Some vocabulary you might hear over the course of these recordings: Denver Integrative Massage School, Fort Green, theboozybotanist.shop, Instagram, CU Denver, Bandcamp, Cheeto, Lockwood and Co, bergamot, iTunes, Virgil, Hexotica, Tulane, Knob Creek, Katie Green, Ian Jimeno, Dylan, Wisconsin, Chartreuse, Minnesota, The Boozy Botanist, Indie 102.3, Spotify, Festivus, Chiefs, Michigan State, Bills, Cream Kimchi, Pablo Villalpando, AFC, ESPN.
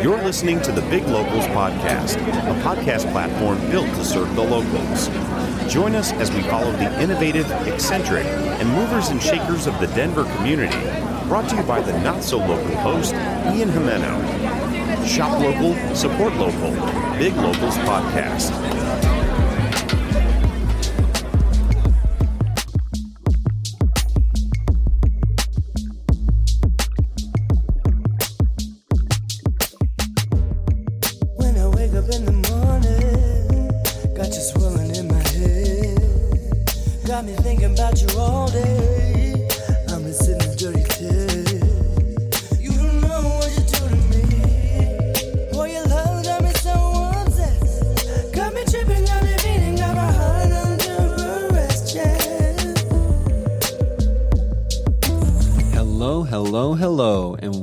You're listening to the Big Locals Podcast, a podcast platform built to serve the locals. Join us as we follow the innovative, eccentric, and movers and shakers of the Denver community. Brought to you by the not-so-local host, Ian Jimeno. Shop local, support local. Big Locals Podcast.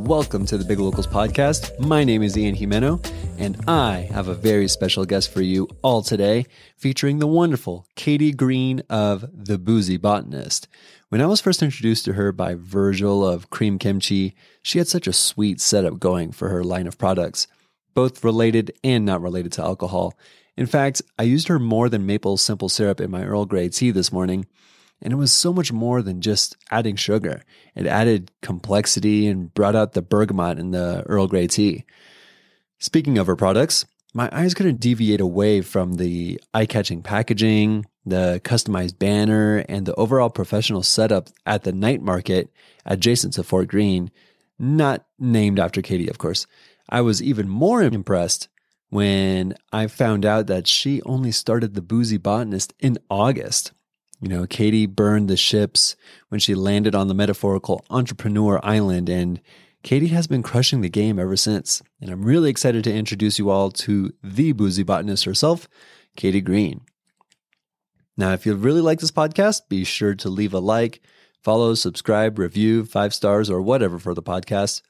Welcome to the Big Locals Podcast. My name is Ian Jimeno, and I have a very special guest for you all today, featuring the wonderful Katie Green of The Boozy Botanist. When I was first introduced to her by Virgil of Cream Kimchi, she had such a sweet setup going for her line of products, both related and not related to alcohol. In fact, I used her more than maple simple syrup in my Earl Grey tea this morning. And it was so much more than just adding sugar. It added complexity and brought out the bergamot in the Earl Grey tea. Speaking of her products, my eyes couldn't deviate away from the eye-catching packaging, the customized banner, and the overall professional setup at the night market adjacent to Fort Green, not named after Katie, of course. I was even more impressed when I found out that she only started the Boozy Botanist in August. You know, Katie burned the ships when she landed on the metaphorical entrepreneur island, and Katie has been crushing the game ever since. And I'm really excited to introduce you all to the Boozy Botanist herself, Katie Green. Now, if you really like this podcast, be sure to leave a like, follow, subscribe, review, 5 stars, or whatever for the podcast.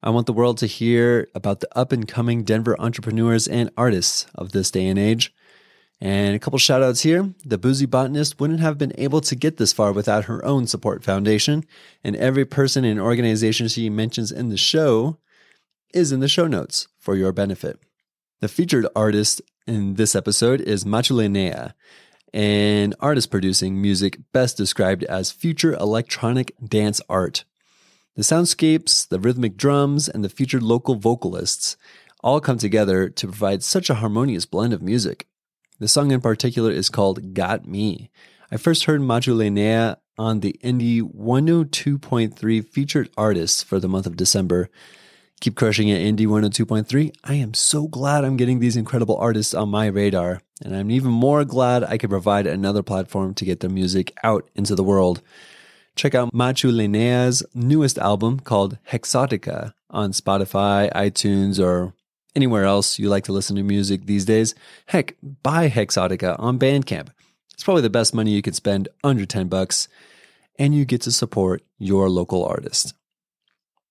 I want the world to hear about the up-and-coming Denver entrepreneurs and artists of this day and age. And a couple shout outs here. The Boozy Botanist wouldn't have been able to get this far without her own support foundation. And every person and organization she mentions in the show is in the show notes for your benefit. The featured artist in this episode is Machu Linnea, an artist producing music best described as future electronic dance art. The soundscapes, the rhythmic drums, and the featured local vocalists all come together to provide such a harmonious blend of music. The song in particular is called Got Me. I first heard Machu Linnea on the Indie 102.3 featured artists for the month of December. Keep crushing it, Indie 102.3. I am so glad I'm getting these incredible artists on my radar, and I'm even more glad I can provide another platform to get their music out into the world. Check out Machu Linnea's newest album called Hexotica on Spotify, iTunes, or anywhere else you like to listen to music these days. Heck, buy Hexotica on Bandcamp. It's probably the best money you could spend, under $10, and you get to support your local artist.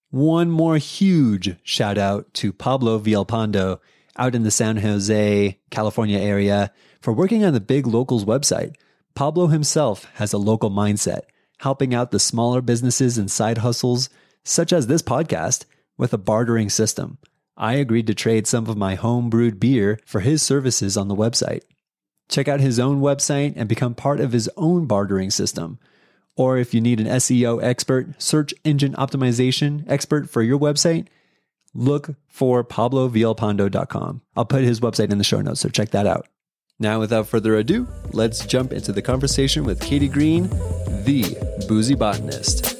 One more huge shout out to Pablo Villalpando out in the San Jose, California area for working on the Big Locals website. Pablo himself has a local mindset, helping out the smaller businesses and side hustles, such as this podcast, with a bartering system. I agreed to trade some of my home-brewed beer for his services on the website. Check out his own website and become part of his own bartering system. Or if you need an SEO expert, search engine optimization expert for your website, look for PabloVillalpando.com. I'll put his website in the show notes, so check that out. Now, without further ado, let's jump into the conversation with Katie Green, the Boozy Botanist.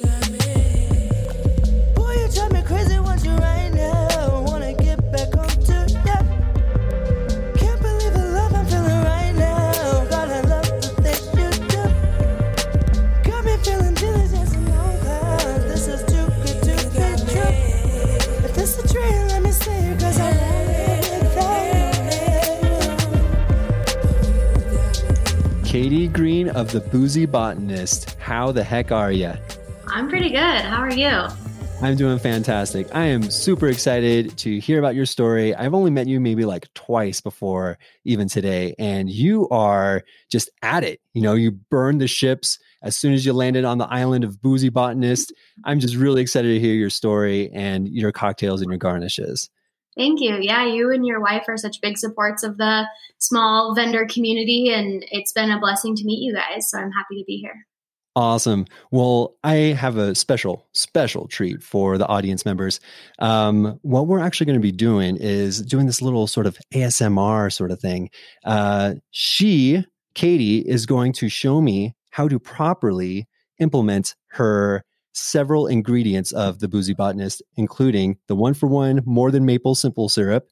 Katie Green of The Boozy Botanist. How the heck are you? I'm pretty good. How are you? I'm doing fantastic. I am super excited to hear about your story. I've only met you maybe like twice before even today, and you are just at it. You know, you burned the ships as soon as you landed on the island of Boozy Botanist. I'm just really excited to hear your story and your cocktails and your garnishes. Thank you. Yeah, you and your wife are such big supports of the small vendor community, and it's been a blessing to meet you guys. So I'm happy to be here. Awesome. Well, I have a special treat for the audience members. What we're actually going to be doing is doing this little sort of ASMR sort of thing. Katie, is going to show me how to properly implement her several ingredients of the Boozy Botanist, including the 1-for-1 more than maple simple syrup,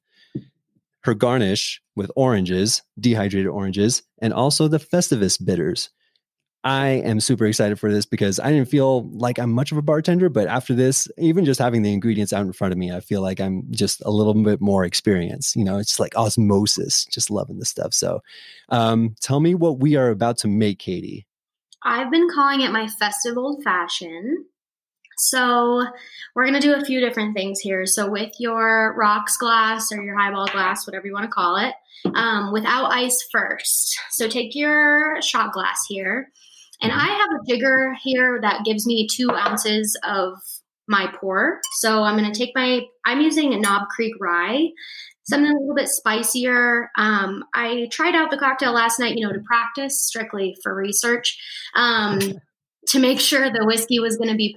her garnish with oranges, dehydrated oranges, and also the Festivus bitters. I am super excited for this because I didn't feel like I'm much of a bartender, but after this, even just having the ingredients out in front of me, I feel like I'm just a little bit more experienced. You know, it's just like osmosis, just loving this stuff. So tell me what we are about to make, Katie. I've been calling it my festive old fashioned. So we're going to do a few different things here. So with your rocks glass or your highball glass, whatever you want to call it, without ice first. So take your shot glass here. And I have a jigger here that gives me 2 ounces of my pour. So I'm going to take I'm using a Knob Creek rye, something a little bit spicier. I tried out the cocktail last night, to practice strictly for research, to make sure the whiskey was going to be,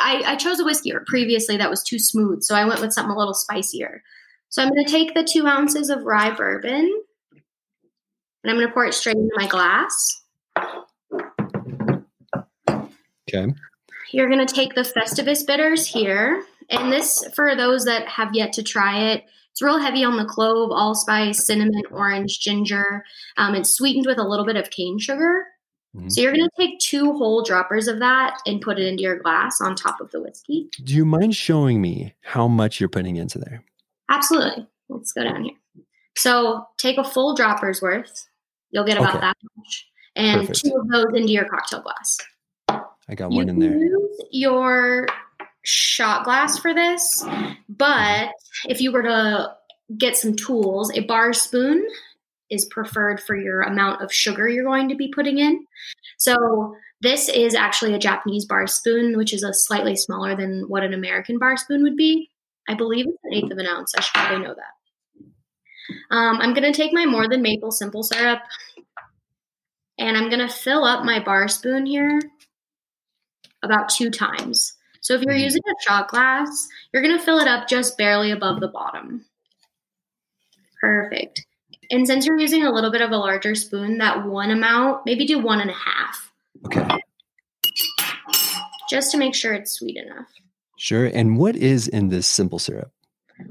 I chose a whiskey previously that was too smooth. So I went with something a little spicier. So I'm going to take the 2 ounces of rye bourbon and I'm going to pour it straight into my glass. Okay. You're going to take the Festivus bitters here. And this, for those that have yet to try it, it's real heavy on the clove, allspice, cinnamon, orange, ginger. It's sweetened with a little bit of cane sugar. So you're going to take 2 whole droppers of that and put it into your glass on top of the whiskey. Do you mind showing me how much you're putting into there? Absolutely. Let's go down here. So take a full dropper's worth. You'll get about that much. And perfect. 2 of those into your cocktail glass. I got one in there. You use your shot glass for this, but if you were to get some tools, a bar spoon is preferred for your amount of sugar you're going to be putting in. So this is actually a Japanese bar spoon, which is a slightly smaller than what an American bar spoon would be. I believe it's 1/8 of an ounce. I should probably know that. I'm going to take my more than maple simple syrup and I'm going to fill up my bar spoon here about 2 times. So if you're using a shot glass, you're going to fill it up just barely above the bottom. Perfect. And since you're using a little bit of a larger spoon, that one amount, maybe do 1.5. Okay. Just to make sure it's sweet enough. Sure. And what is in this simple syrup?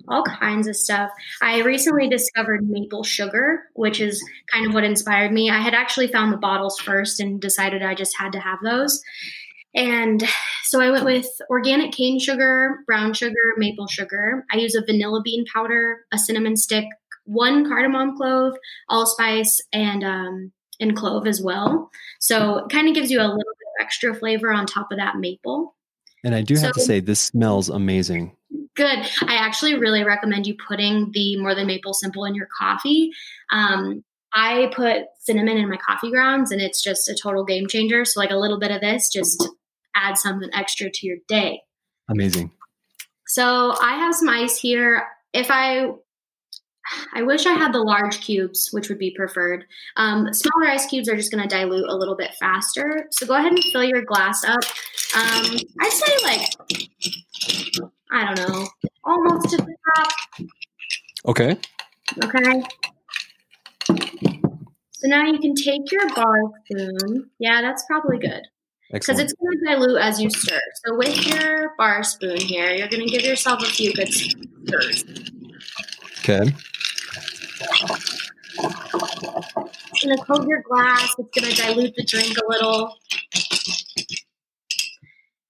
All kinds of stuff. I recently discovered maple sugar, which is kind of what inspired me. I had actually found the bottles first and decided I just had to have those. And so I went with organic cane sugar, brown sugar, maple sugar. I use a vanilla bean powder, a cinnamon stick, 1 cardamom clove, allspice, and clove as well. So it kind of gives you a little bit of extra flavor on top of that maple. And I do have to say, this smells amazing. Good. I actually really recommend you putting the more than maple simple in your coffee. I put cinnamon in my coffee grounds and it's just a total game changer. So like a little bit of this, just add something extra to your day. Amazing. So I have some ice here. If I wish I had the large cubes, which would be preferred. Smaller ice cubes are just going to dilute a little bit faster. So go ahead and fill your glass up. I'd say almost to the top. Okay. So now you can take your bar spoon. Yeah, that's probably good. Because it's going to dilute as you stir. So with your bar spoon here, you're going to give yourself a few good stirs. Okay. It's going to coat your glass. It's going to dilute the drink a little.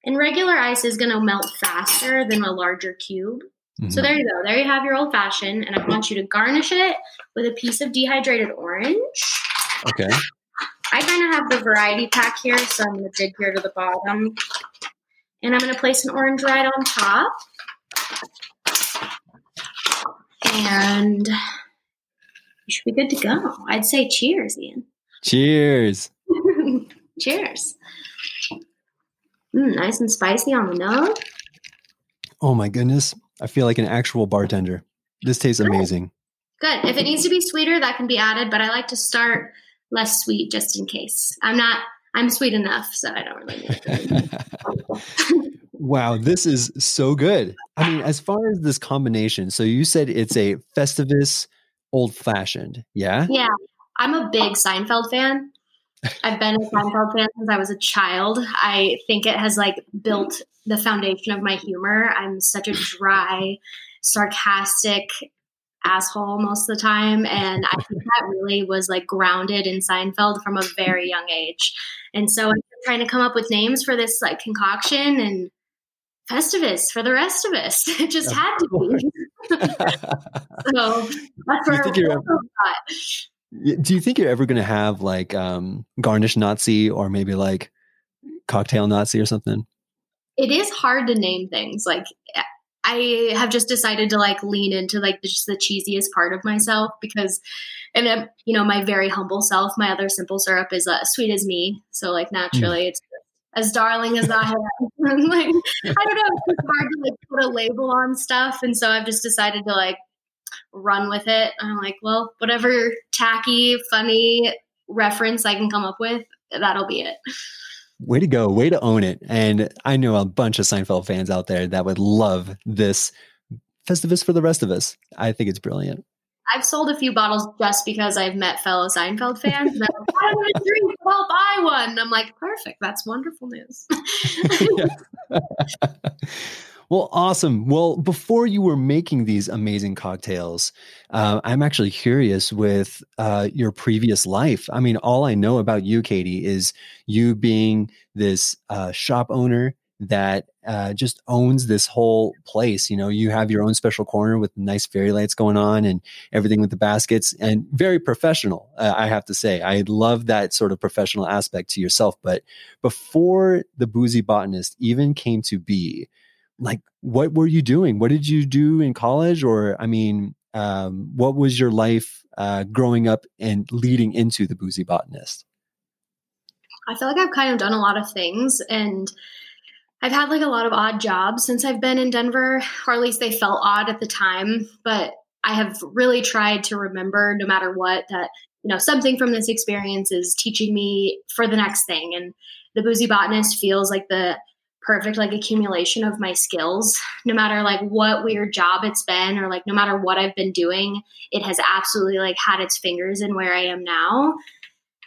And regular ice is going to melt faster than a larger cube. Mm-hmm. So there you go. There you have your old-fashioned. And I want you to garnish it with a piece of dehydrated orange. Okay. I kind of have the variety pack here, so I'm going to dig here to the bottom. And I'm going to place an orange right on top. And you should be good to go. I'd say cheers, Ian. Cheers. Cheers. Nice and spicy on the nose. Oh, my goodness. I feel like an actual bartender. This tastes amazing. Good. If it needs to be sweeter, that can be added, but I like to start less sweet just in case. I'm sweet enough, so I don't really need it. Wow, this is so good. I mean, as far as this combination, so you said it's a Festivus old fashioned, yeah? Yeah. I'm a big Seinfeld fan. I've been a Seinfeld fan since I was a child. I think it has like built the foundation of my humor. I'm such a dry, sarcastic asshole most of the time. And I think that really was like grounded in Seinfeld from a very young age. And so I'm trying to come up with names for this like concoction, and Festivus for the rest of us. It just had to be. So that's where I thought. Do you think you're ever going to have like garnish Nazi, or maybe like cocktail Nazi or something? It is hard to name things. Like I have just decided to like lean into like just the cheesiest part of myself because, and then, you know, my very humble self, my other simple syrup is sweet as me. So like naturally it's as darling as I am. Like, I don't know. It's hard to like put a label on stuff. And so I've just decided to like run with it. I'm like, well, whatever tacky, funny reference I can come up with, that'll be it. Way to go. Way to own it. And I know a bunch of Seinfeld fans out there that would love this Festivus for the rest of us. I think it's brilliant. I've sold a few bottles just because I've met fellow Seinfeld fans. And I'm like, I want a drink. I'll buy one. And I'm like, perfect. That's wonderful news. Well, awesome. Well, before you were making these amazing cocktails, I'm actually curious with your previous life. I mean, all I know about you, Katie, is you being this shop owner that just owns this whole place. You know, you have your own special corner with nice fairy lights going on and everything with the baskets, and very professional, I have to say. I love that sort of professional aspect to yourself. But before the Boozy Botanist even came to be, like, what were you doing? What did you do in college? Or, I mean, what was your life growing up and leading into the Boozy Botanist? I feel like I've kind of done a lot of things, and I've had like a lot of odd jobs since I've been in Denver, or at least they felt odd at the time. But I have really tried to remember, no matter what, that, you know, something from this experience is teaching me for the next thing. And the Boozy Botanist feels like the perfect like accumulation of my skills. No matter like what weird job it's been, or like no matter what I've been doing, it has absolutely like had its fingers in where I am now.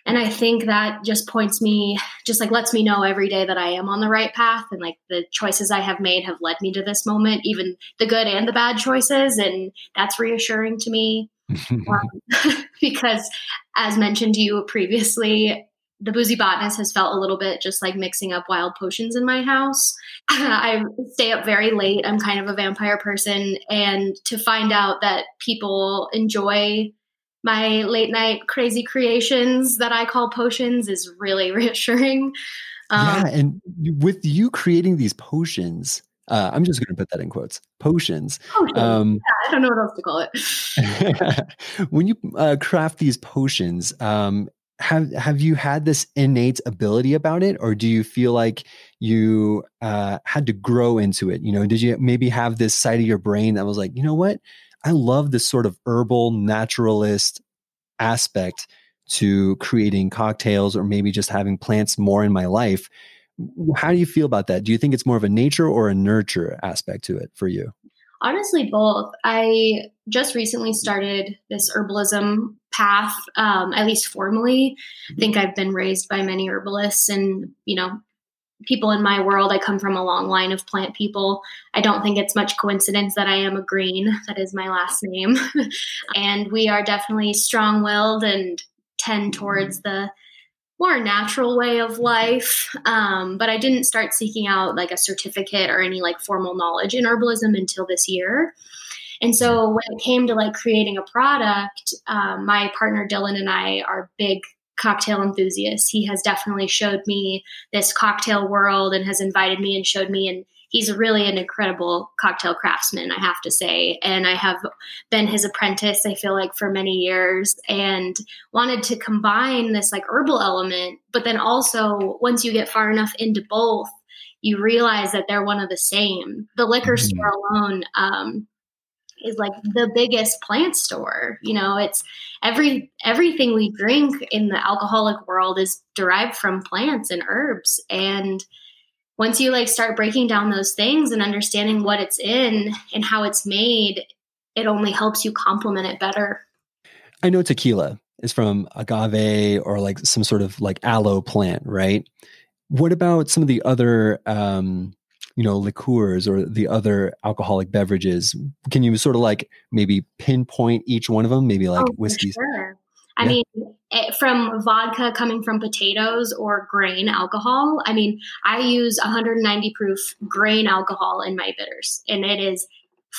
And I think that just points me, just like lets me know every day that I am on the right path, and like the choices I have made have led me to this moment, even the good and the bad choices. And that's reassuring to me. Because as mentioned to you previously, the Boozy Botanist has felt a little bit just like mixing up wild potions in my house. I stay up very late. I'm kind of a vampire person. And to find out that people enjoy my late night crazy creations that I call potions is really reassuring. Yeah, and with you creating these potions, I'm just going to put that in quotes, potions. Yeah, I don't know what else to call it. When you craft these potions, have you had this innate ability about it, or do you feel like you had to grow into it? You know, did you maybe have this side of your brain that was like, you know what? I love this sort of herbal naturalist aspect to creating cocktails, or maybe just having plants more in my life. How do you feel about that? Do you think it's more of a nature or a nurture aspect to it for you? Honestly, both. I just recently started this herbalism path, at least formally. I think I've been raised by many herbalists and, you know, people in my world. I come from a long line of plant people. I don't think it's much coincidence that I am a Green. That is my last name. And we are definitely strong-willed and tend towards the more natural way of life. But I didn't start seeking out like a certificate or any like formal knowledge in herbalism until this year. And so when it came to like creating a product, my partner Dylan and I are big cocktail enthusiasts. He has definitely showed me this cocktail world and has invited me and showed me, and he's really an incredible cocktail craftsman, I have to say. And I have been his apprentice, I feel like, for many years, and wanted to combine this like herbal element. But then also, once you get far enough into both, you realize that they're one of the same. The liquor store alone, is like the biggest plant store. You know, it's everything we drink in the alcoholic world is derived from plants and herbs. And once you like start breaking down those things and understanding what it's in and how it's made, it only helps you complement it better. I know tequila is from agave or like some sort of like aloe plant, right? What about some of the other, liqueurs or the other alcoholic beverages? Can you sort of like maybe pinpoint each one of them? Maybe like whiskey. Sure. I mean, from vodka coming from potatoes or grain alcohol. I mean, I use 190 proof grain alcohol in my bitters, and it is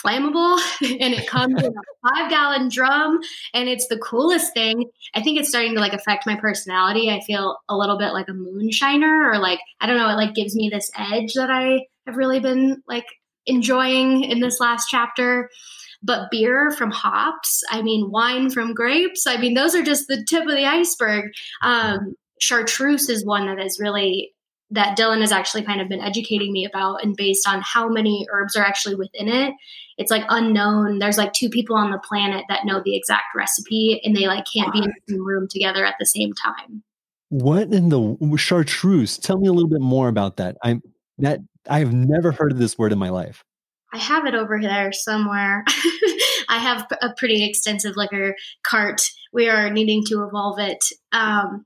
flammable, and it comes in a 5-gallon drum, and it's the coolest thing. I think it's starting to like affect my personality. I feel a little bit like a moonshiner, or like, I don't know, it like gives me this edge that I've really been like enjoying in this last chapter. But beer from hops, I mean, wine from grapes, I mean, those are just the tip of the iceberg. Chartreuse is one that is really, that Dylan has actually kind of been educating me about, and based on how many herbs are actually within it, it's like unknown. There's like 2 people on the planet that know the exact recipe, and they like can't be in the same room together at the same time. What in the chartreuse? Tell me a little bit more about that. I have never heard of this word in my life. I have it over there somewhere. I have a pretty extensive liquor cart. We are needing to evolve it. Again,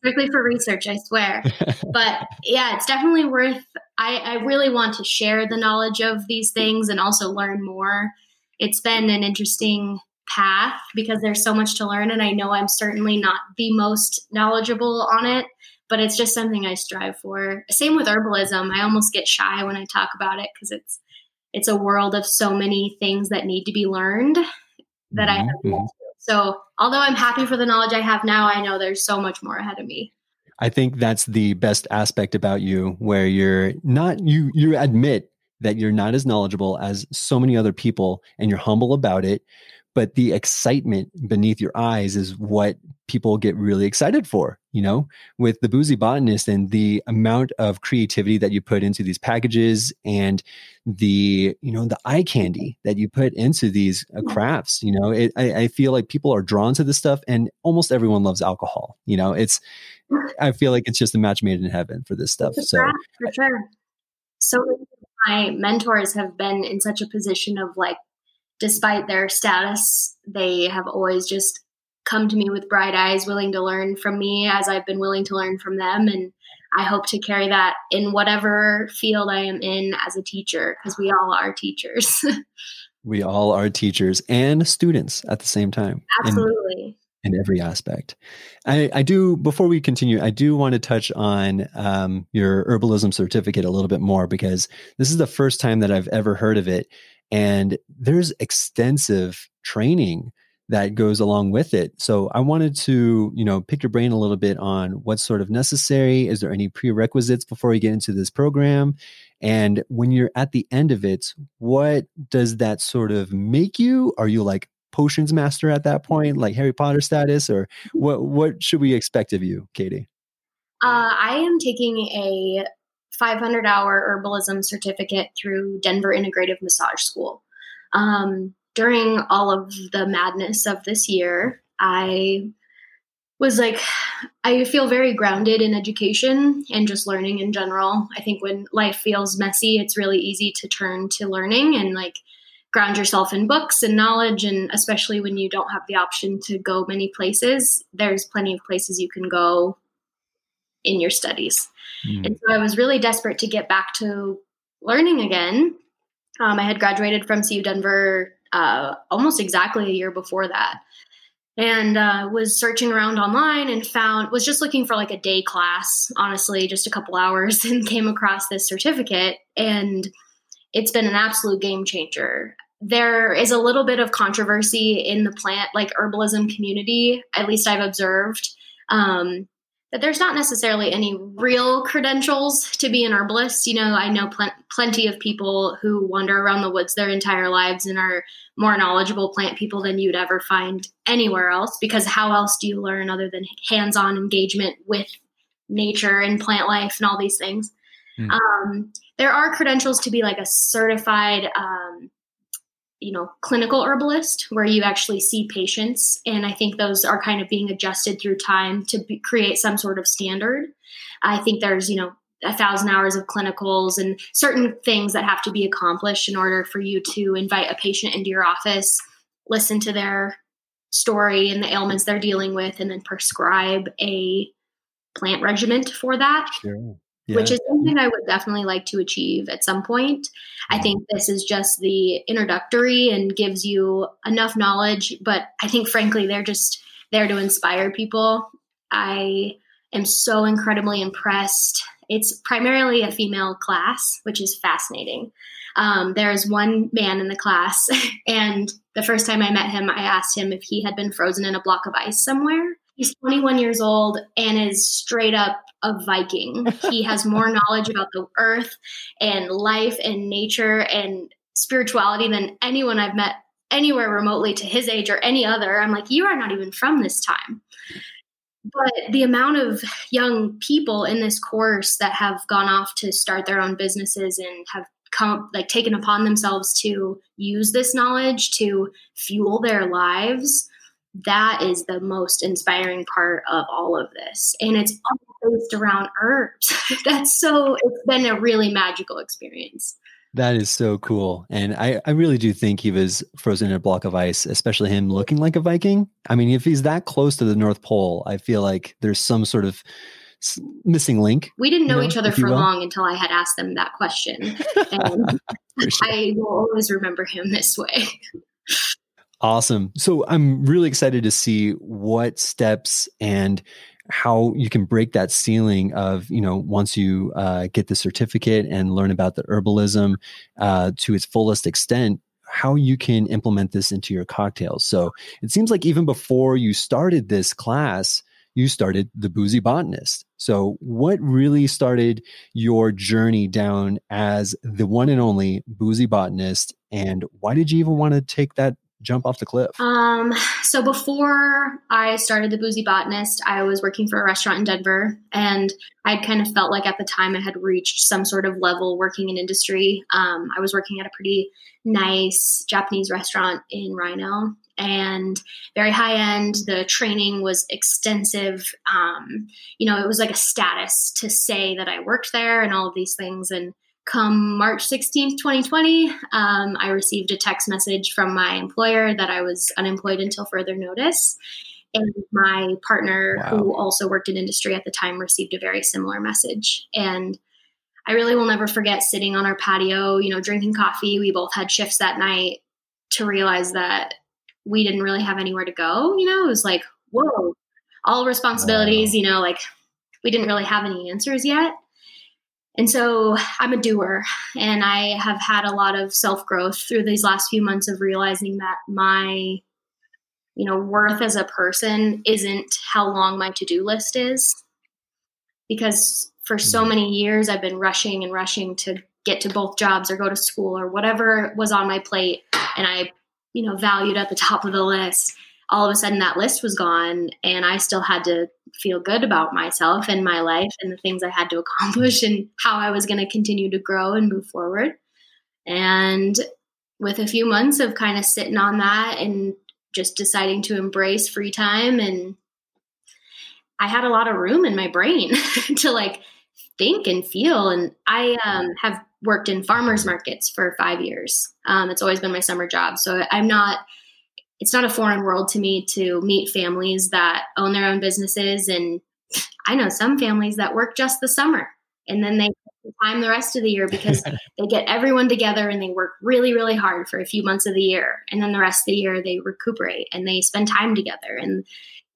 strictly for research, I swear. But yeah, it's definitely worth, I really want to share the knowledge of these things and also learn more. It's been an interesting path because there's so much to learn, and I know I'm certainly not the most knowledgeable on it, but it's just something I strive for. Same with herbalism. I almost get shy when I talk about it because it's a world of so many things that need to be learned that I have yet to. So although I'm happy for the knowledge I have now, I know there's so much more ahead of me. I think that's the best aspect about you, where you admit that you're not as knowledgeable as so many other people, and you're humble about it. But the excitement beneath your eyes is what people get really excited for, you know, with the Boozy Botanist, and the amount of creativity that you put into these packages, and the, you know, the eye candy that you put into these crafts. You know, I feel like people are drawn to this stuff, and almost everyone loves alcohol. You know, I feel like it's just a match made in heaven for this stuff. So for sure. So my mentors have been in such a position of like, despite their status, they have always just come to me with bright eyes, willing to learn from me as I've been willing to learn from them. And I hope to carry that in whatever field I am in as a teacher, because we all are teachers. We all are teachers and students at the same time. Absolutely. In every aspect. Before we continue, I do want to touch on your herbalism certificate a little bit more, because this is the first time that I've ever heard of it. And there's extensive training that goes along with it. So I wanted to, pick your brain a little bit on what's sort of necessary. Is there any prerequisites before you get into this program? And when you're at the end of it, what does that sort of make you? Are you like potions master at that point, like Harry Potter status? Or what should we expect of you, Katie? I am taking a 500-hour herbalism certificate through Denver Integrative Massage School. During all of the madness of this year, I feel very grounded in education and just learning in general. I think when life feels messy, it's really easy to turn to learning and like ground yourself in books and knowledge. And especially when you don't have the option to go many places, there's plenty of places you can go in your studies. And so I was really desperate to get back to learning again. I had graduated from CU Denver almost exactly a year before that, and was searching around online and was just looking for like a day class, honestly, just a couple hours, and came across this certificate, and it's been an absolute game changer. There is a little bit of controversy in the plant, like herbalism community, at least I've observed, that there's not necessarily any real credentials to be an herbalist. You know, I know plenty of people who wander around the woods their entire lives and are more knowledgeable plant people than you'd ever find anywhere else, because how else do you learn other than hands-on engagement with nature and plant life and all these things? There are credentials to be like a certified you know, clinical herbalist where you actually see patients. And I think those are kind of being adjusted through time to create some sort of standard. I think there's, you know, 1,000 hours of clinicals and certain things that have to be accomplished in order for you to invite a patient into your office, listen to their story and the ailments they're dealing with, and then prescribe a plant regimen for that. Sure. Yeah. Which is something I would definitely like to achieve at some point. I think this is just the introductory and gives you enough knowledge, but I think frankly, they're just there to inspire people. I am so incredibly impressed. It's primarily a female class, which is fascinating. There is one man in the class, and the first time I met him, I asked him if he had been frozen in a block of ice somewhere. He's 21 years old and is straight up a Viking. He has more knowledge about the earth and life and nature and spirituality than anyone I've met anywhere remotely to his age or any other. I'm like, you are not even from this time. But the amount of young people in this course that have gone off to start their own businesses and have come, like, taken upon themselves to use this knowledge to fuel their lives, that is the most inspiring part of all of this. And it's all based around herbs. It's been a really magical experience. That is so cool. And I really do think he was frozen in a block of ice, especially him looking like a Viking. I mean, if he's that close to the North Pole, I feel like there's some sort of missing link. We didn't know each other for long until I had asked them that question. And I will always remember him this way. Awesome. So I'm really excited to see what steps and how you can break that ceiling of, you know, once you get the certificate and learn about the herbalism to its fullest extent, how you can implement this into your cocktails. So it seems like even before you started this class, you started The Boozy Botanist. So what really started your journey down as the one and only Boozy Botanist? And why did you even want to take that jump off the cliff? So before I started The Boozy Botanist, I was working for a restaurant in Denver, and I'd kind of felt like at the time I had reached some sort of level working in industry. I was working at a pretty nice Japanese restaurant in Rhino and very high end. The training was extensive. You know, it was like a status to say that I worked there and all of these things. And come March 16th, 2020, I received a text message from my employer that I was unemployed until further notice. And my partner, who also worked in industry at the time, received a very similar message. And I really will never forget sitting on our patio, you know, drinking coffee. We both had shifts that night to realize that we didn't really have anywhere to go. You know, it was like, whoa, all responsibilities, you know, like we didn't really have any answers yet. And so I'm a doer, and I have had a lot of self-growth through these last few months of realizing that my, you know, worth as a person isn't how long my to-do list is, because for so many years I've been rushing to get to both jobs or go to school or whatever was on my plate. And I, you know, valued at the top of the list. All of a sudden that list was gone, and I still had to feel good about myself and my life and the things I had to accomplish and how I was going to continue to grow and move forward. And with a few months of kind of sitting on that and just deciding to embrace free time, and I had a lot of room in my brain to like think and feel. And I have worked in farmers markets for 5 years. It's always been my summer job. So it's not a foreign world to me to meet families that own their own businesses. And I know some families that work just the summer and then they time the rest of the year because they get everyone together and they work really, really hard for a few months of the year. And then the rest of the year they recuperate and they spend time together and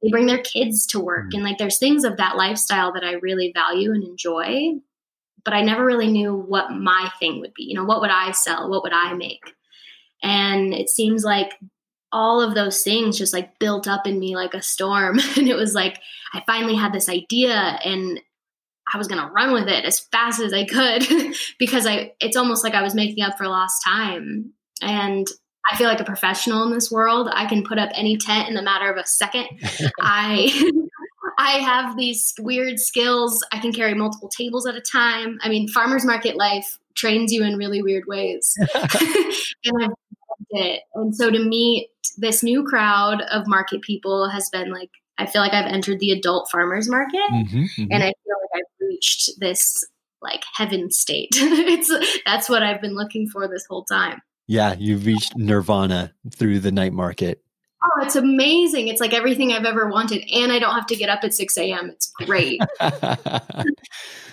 they bring their kids to work. And like, there's things of that lifestyle that I really value and enjoy, but I never really knew what my thing would be. You know, what would I sell? What would I make? And it seems like all of those things just like built up in me like a storm. And it was like, I finally had this idea and I was going to run with it as fast as I could because it's almost like I was making up for lost time. And I feel like a professional in this world. I can put up any tent in the matter of a second. I have these weird skills. I can carry multiple tables at a time. I mean, farmer's market life trains you in really weird ways. And I've it. And so to meet this new crowd of market people has been like, I feel like I've entered the adult farmers market, and I feel like I've reached this like heaven state. That's what I've been looking for this whole time. Yeah. You've reached nirvana through the night market. Oh, it's amazing. It's like everything I've ever wanted. And I don't have to get up at 6 a.m. It's great.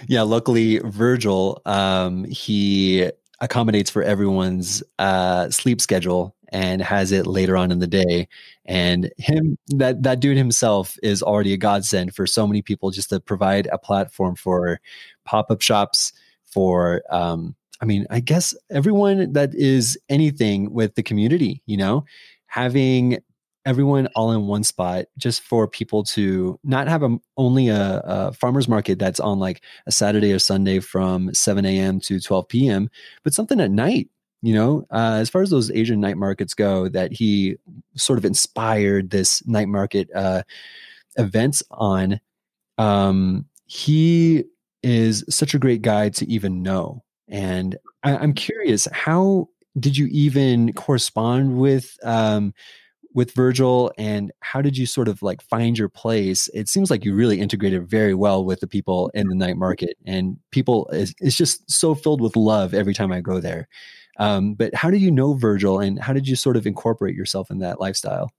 Yeah. Luckily, Virgil, he accommodates for everyone's sleep schedule and has it later on in the day. And him, that dude himself is already a godsend for so many people, just to provide a platform for pop-up shops, for, I mean, I guess everyone that is anything with the community, you know, having everyone all in one spot, just for people to not have only a farmer's market that's on like a Saturday or Sunday from 7 a.m. to 12 p.m., but something at night, you know, as far as those Asian night markets go, that he sort of inspired this night market events on. He is such a great guy to even know. And I'm curious, how did you even correspond with Virgil, and how did you sort of like find your place? It seems like you really integrated very well with the people in the night market, and people, it's just so filled with love every time I go there. But how did you know Virgil, and how did you sort of incorporate yourself in that lifestyle?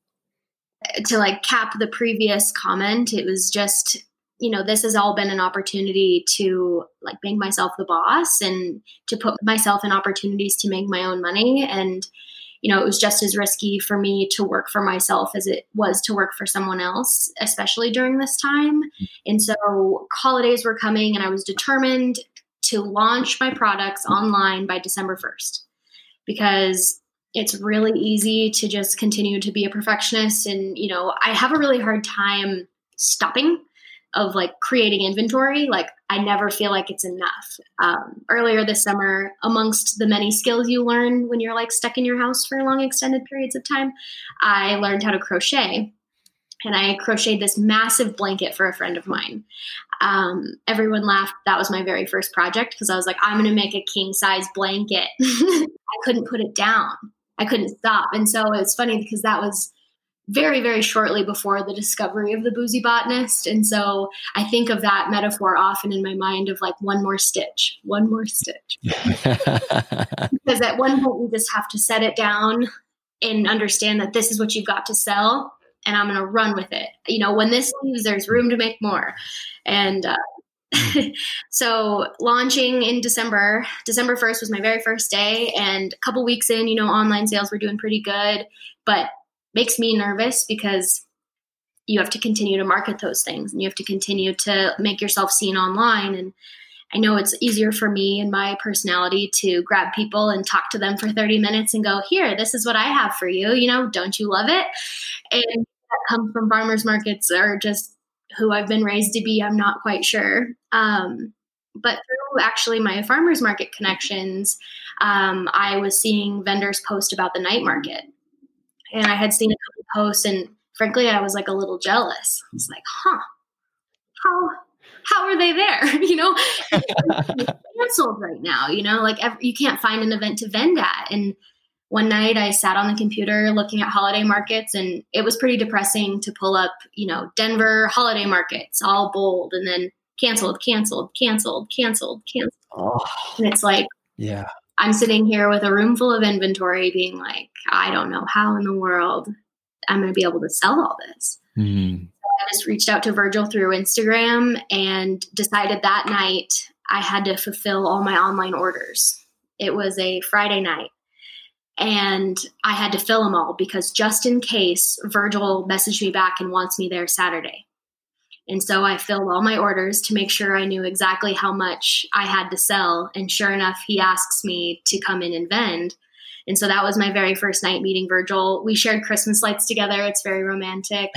To like cap the previous comment, it was just, you know, this has all been an opportunity to like make myself the boss and to put myself in opportunities to make my own money. And you know, it was just as risky for me to work for myself as it was to work for someone else, especially during this time. And so holidays were coming, and I was determined to launch my products online by December 1st, because it's really easy to just continue to be a perfectionist. And, you know, I have a really hard time stopping of like creating inventory. Like I never feel like it's enough. Earlier this summer, amongst the many skills you learn when you're like stuck in your house for long extended periods of time, I learned how to crochet, and I crocheted this massive blanket for a friend of mine. Everyone laughed. That was my very first project, because I was like, I'm going to make a king size blanket. I couldn't put it down. I couldn't stop. And so it's funny, because that was very, very shortly before the discovery of the Boozy Botanist. And so I think of that metaphor often in my mind of like one more stitch. Because at one point we just have to set it down and understand that this is what you've got to sell, and I'm going to run with it. You know, when this leaves, there's room to make more. And so launching in December 1st was my very first day. And a couple weeks in, you know, online sales were doing pretty good, but makes me nervous, because you have to continue to market those things, and you have to continue to make yourself seen online. And I know it's easier for me and my personality to grab people and talk to them for 30 minutes and go, here, this is what I have for you. You know, don't you love it? And that comes from farmers markets, or just who I've been raised to be. I'm not quite sure. But through actually my farmers market connections, I was seeing vendors post about the night market. And I had seen a couple posts, and frankly, I was like a little jealous. I was like, how are they there? You know, it's canceled right now, you know, like you can't find an event to vend at. And one night I sat on the computer looking at holiday markets, and it was pretty depressing to pull up, you know, Denver holiday markets, all bold, and then canceled. Oh, and it's like, yeah. I'm sitting here with a room full of inventory being like, I don't know how in the world I'm going to be able to sell all this. Mm-hmm. So I just reached out to Virgil through Instagram and decided that night I had to fulfill all my online orders. It was a Friday night, and I had to fill them all, because just in case Virgil messaged me back and wants me there Saturday. And so I filled all my orders to make sure I knew exactly how much I had to sell. And sure enough, he asks me to come in and vend. And so that was my very first night meeting Virgil. We shared Christmas lights together. It's very romantic.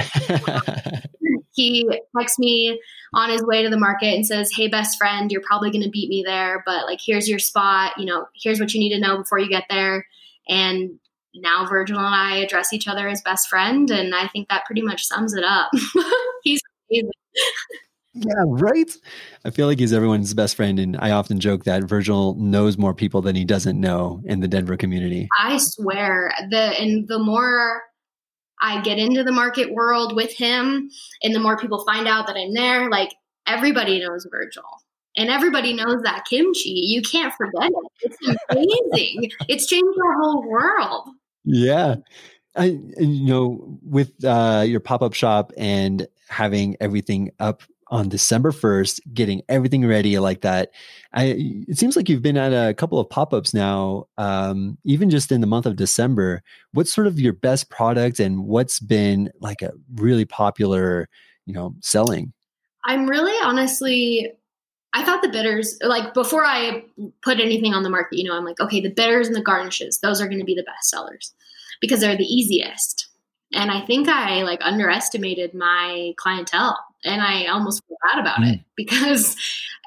He texts me on his way to the market and says, hey, best friend, you're probably going to beat me there, but like, here's your spot. You know, here's what you need to know before you get there. And now Virgil and I address each other as best friend. And I think that pretty much sums it up. He's Yeah, right? I feel like he's everyone's best friend. And I often joke that Virgil knows more people than he doesn't know in the Denver community. I swear. And the more I get into the market world with him and the more people find out that I'm there, like everybody knows Virgil. And everybody knows that kimchi. You can't forget it. It's amazing. It's changed our whole world. Yeah. With your pop-up shop and having everything up on December 1st, getting everything ready like that, it seems like you've been at a couple of pop-ups now, even just in the month of December. What's sort of your best product and what's been like a really popular, selling? I'm really honestly... I thought the bitters, like before I put anything on the market, I'm like, okay, the bitters and the garnishes, those are going to be the best sellers because they're the easiest. And I think I underestimated my clientele and I almost forgot about it because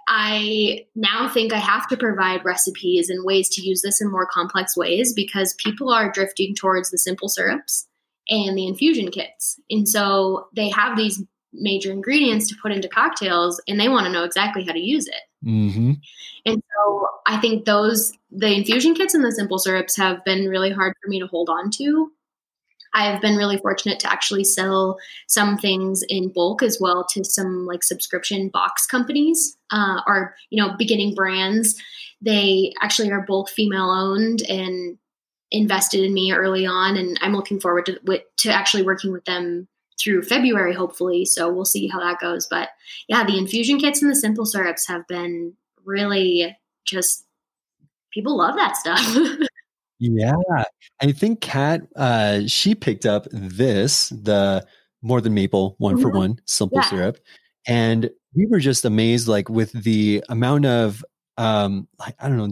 I now think I have to provide recipes and ways to use this in more complex ways because people are drifting towards the simple syrups and the infusion kits. And so they have these major ingredients to put into cocktails and they want to know exactly how to use it. Mm-hmm. And so I think the infusion kits and the simple syrups have been really hard for me to hold on to. I've been really fortunate to actually sell some things in bulk as well to some subscription box companies or beginning brands. They actually are both female owned and invested in me early on. And I'm looking forward to actually working with them through February, hopefully. So we'll see how that goes. But yeah, the infusion kits and the simple syrups have been really just, people love that stuff. Yeah. I think Kat, she picked up the More Than Maple 1-for-1 simple syrup. And we were just amazed, with the amount of,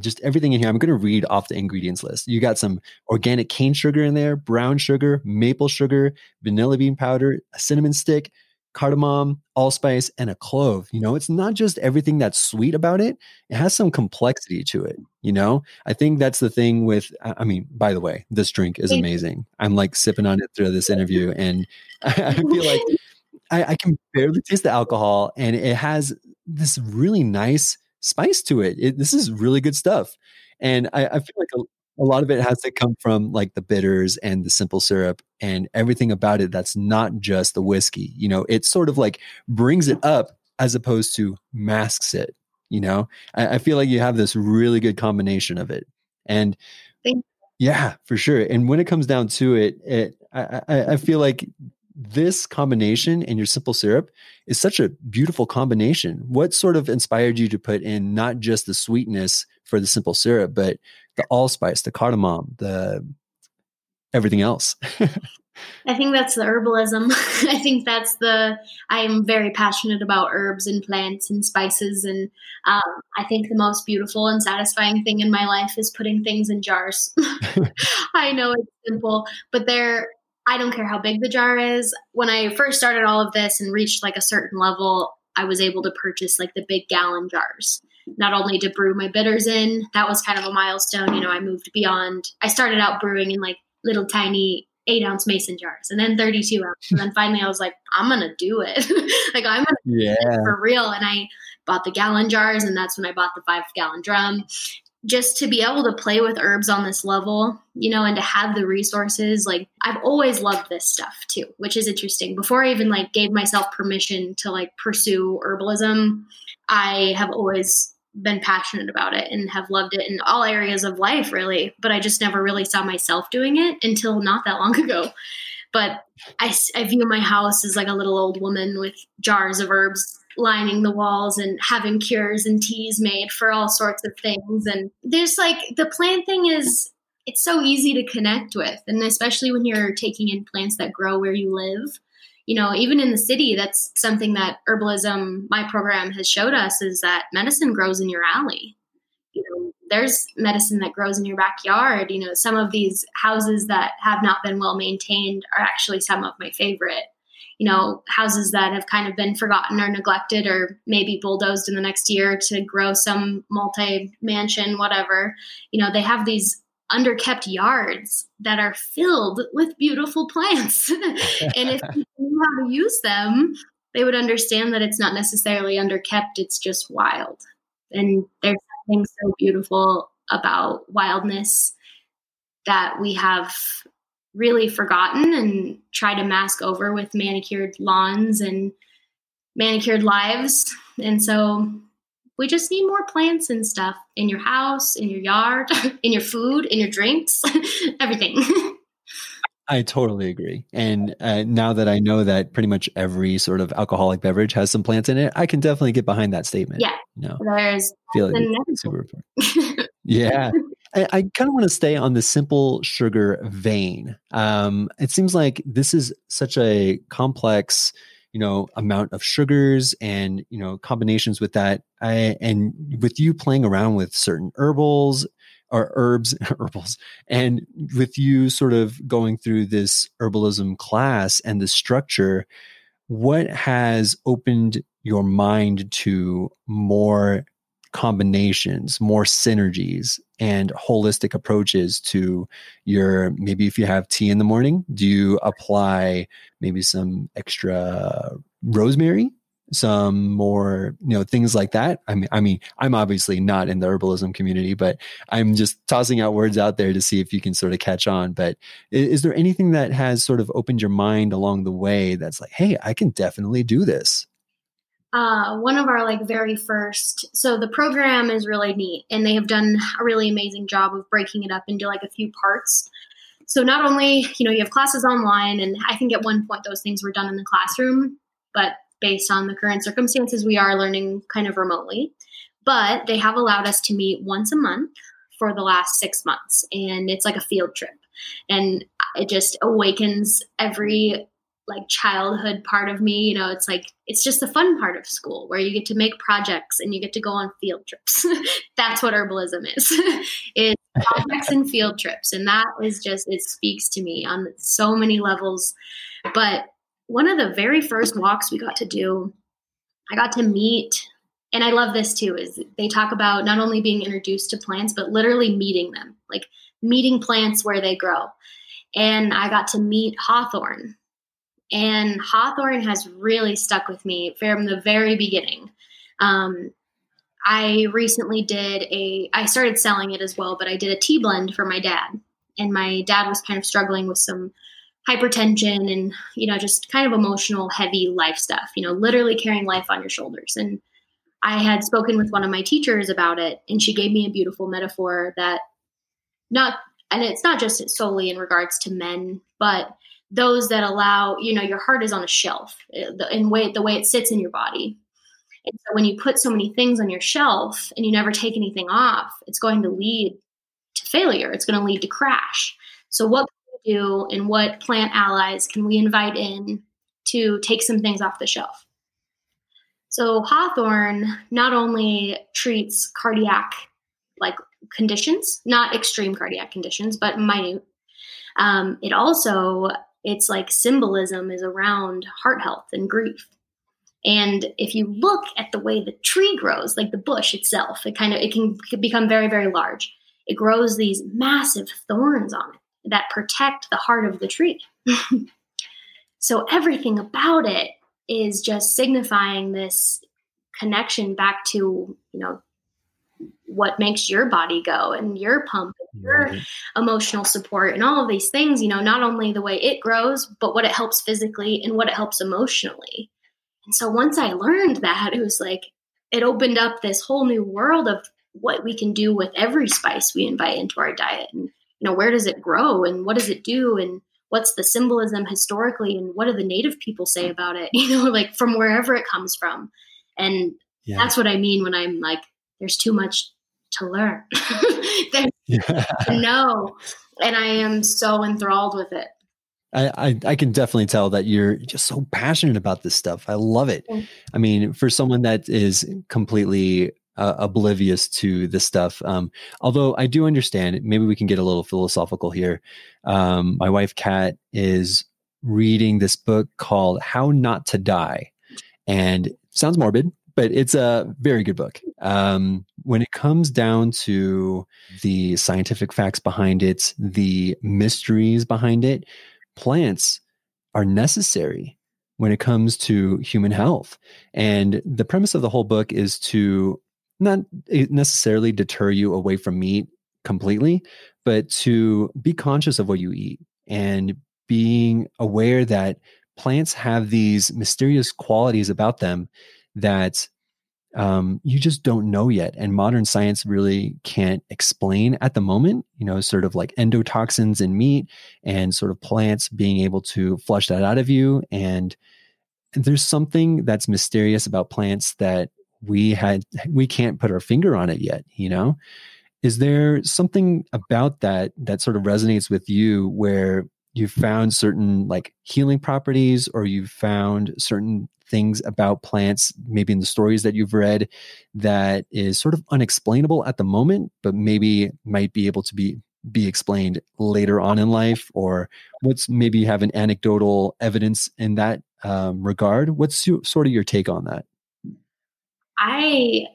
just everything in here. I'm going to read off the ingredients list. You got some organic cane sugar in there, brown sugar, maple sugar, vanilla bean powder, a cinnamon stick, cardamom, allspice, and a clove. It's not just everything that's sweet about it. It has some complexity to it. I think that's the thing with, by the way, this drink is amazing. I'm sipping on it through this interview. And I feel like I can barely taste the alcohol, and it has this really nice spice to it. This is really good stuff. And I feel like a lot of it has to come from the bitters and the simple syrup and everything about it. That's not just the whiskey, it sort of brings it up as opposed to masks it. I feel like you have this really good combination of it. And yeah, for sure. And when it comes down to it, I feel like this combination and your simple syrup is such a beautiful combination. What sort of inspired you to put in not just the sweetness for the simple syrup, but the allspice, the cardamom, the everything else? I think that's the herbalism. I think I'm very passionate about herbs and plants and spices. And I think the most beautiful and satisfying thing in my life is putting things in jars. I know it's simple, but I don't care how big the jar is. When I first started all of this and reached a certain level, I was able to purchase the big gallon jars, not only to brew my bitters in. That was kind of a milestone. I moved beyond. I started out brewing in little tiny 8-ounce mason jars and then 32 ounce. And then finally I was like, I'm going to do it. I'm going to do it for real. And I bought the gallon jars, and that's when I bought the 5-gallon drum. Just to be able to play with herbs on this level, and to have the resources, I've always loved this stuff too, which is interesting. Before I even gave myself permission to pursue herbalism, I have always been passionate about it and have loved it in all areas of life really, but I just never really saw myself doing it until not that long ago. But I view my house as a little old woman with jars of herbs lining the walls and having cures and teas made for all sorts of things. And there's the plant thing is, it's so easy to connect with. And especially when you're taking in plants that grow where you live, even in the city, that's something that herbalism, my program has showed us, is that medicine grows in your alley. There's medicine that grows in your backyard. Some of these houses that have not been well maintained are actually some of my favorite. Houses that have kind of been forgotten or neglected or maybe bulldozed in the next year to grow some multi-mansion, whatever, they have these underkept yards that are filled with beautiful plants. And if you know how to use them, they would understand that it's not necessarily underkept, it's just wild. And there's something so beautiful about wildness that we have really forgotten and try to mask over with manicured lawns and manicured lives. And so we just need more plants and stuff in your house, in your yard, in your food, in your drinks, everything. I totally agree. And now that I know that pretty much every sort of alcoholic beverage has some plants in it, I can definitely get behind that statement. Yeah. You know, there's super important. Yeah. I kind of want to stay on the simple sugar vein. It seems like this is such a complex, you know, amount of sugars and, you know, combinations with that. And with you playing around with certain herbs, and with you sort of going through this herbalism class and the structure, what has opened your mind to more combinations, more synergies, and holistic approaches to your, maybe if you have tea in the morning, do you apply maybe some extra rosemary, some more, you know, things like that? I mean, I'm obviously not in the herbalism community, but I'm just tossing out words out there to see if you can sort of catch on. But is there anything that has sort of opened your mind along the way that's like, hey, I can definitely do this? One of our very first, so the program is really neat and they have done a really amazing job of breaking it up into a few parts. So not only, you know, you have classes online, and I think at one point those things were done in the classroom, but based on the current circumstances, we are learning kind of remotely, but they have allowed us to meet once a month for the last 6 months. And it's like a field trip, and it just awakens every childhood part of me. You know, it's just the fun part of school where you get to make projects and you get to go on field trips. That's what herbalism is. It's projects and field trips. And that is just, it speaks to me on so many levels. But one of the very first walks we got to do, I got to meet, and I love this too, is they talk about not only being introduced to plants, but literally meeting them, meeting plants where they grow. And I got to meet hawthorn. And hawthorn has really stuck with me from the very beginning. I recently I started selling it as well, but I did a tea blend for my dad. And my dad was kind of struggling with some hypertension and, you know, just kind of emotional, heavy life stuff, you know, literally carrying life on your shoulders. And I had spoken with one of my teachers about it, and she gave me a beautiful metaphor and it's not just solely in regards to men, but those that allow, you know, your heart is on a shelf in the way it sits in your body. And so when you put so many things on your shelf and you never take anything off, it's going to lead to failure. It's going to lead to crash. So what can we do, and what plant allies can we invite in to take some things off the shelf? So hawthorn not only treats cardiac conditions, not extreme cardiac conditions, but minute. It also, it's symbolism is around heart health and grief. And if you look at the way the tree grows, the bush itself, it can become very, very large. It grows these massive thorns on it that protect the heart of the tree. So everything about it is just signifying this connection back to, you know, what makes your body go and your pump and your emotional support and all of these things, you know, not only the way it grows, but what it helps physically and what it helps emotionally. And so once I learned that, it was it opened up this whole new world of what we can do with every spice we invite into our diet. And, you know, where does it grow and what does it do? And what's the symbolism historically? And what do the native people say about it? You know, from wherever it comes from. And that's what I mean when I'm there's too much to learn, to know, and I am so enthralled with it. I can definitely tell that you're just so passionate about this stuff. I love it. Mm-hmm. I mean, for someone that is completely oblivious to this stuff, although I do understand, maybe we can get a little philosophical here. My wife, Kat, is reading this book called How Not to Die, and it sounds morbid, but it's a very good book. When it comes down to the scientific facts behind it, the mysteries behind it, plants are necessary when it comes to human health. And the premise of the whole book is to not necessarily deter you away from meat completely, but to be conscious of what you eat and being aware that plants have these mysterious qualities about them that you just don't know yet. And modern science really can't explain at the moment, you know, sort of like endotoxins in meat and sort of plants being able to flush that out of you. And there's something that's mysterious about plants that we can't put our finger on it yet, you know? Is there something about that sort of resonates with you where you've found certain like healing properties, or you've found certain things about plants, maybe in the stories that you've read, that is sort of unexplainable at the moment, but maybe might be able to be explained later on in life? Or what's maybe you have an anecdotal evidence in that regard? What's sort of your take on that? I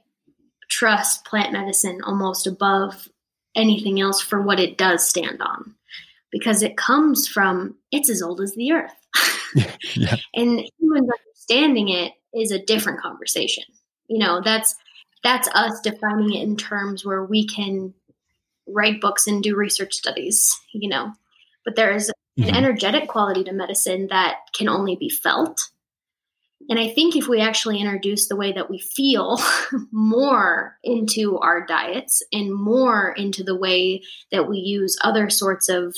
trust plant medicine almost above anything else for what it does stand on, because it comes from, it's as old as the earth. Yeah. And humans understanding it is a different conversation. You know, that's us defining it in terms where we can write books and do research studies, you know, but there is an energetic quality to medicine that can only be felt. And I think if we actually introduce the way that we feel more into our diets and more into the way that we use other sorts of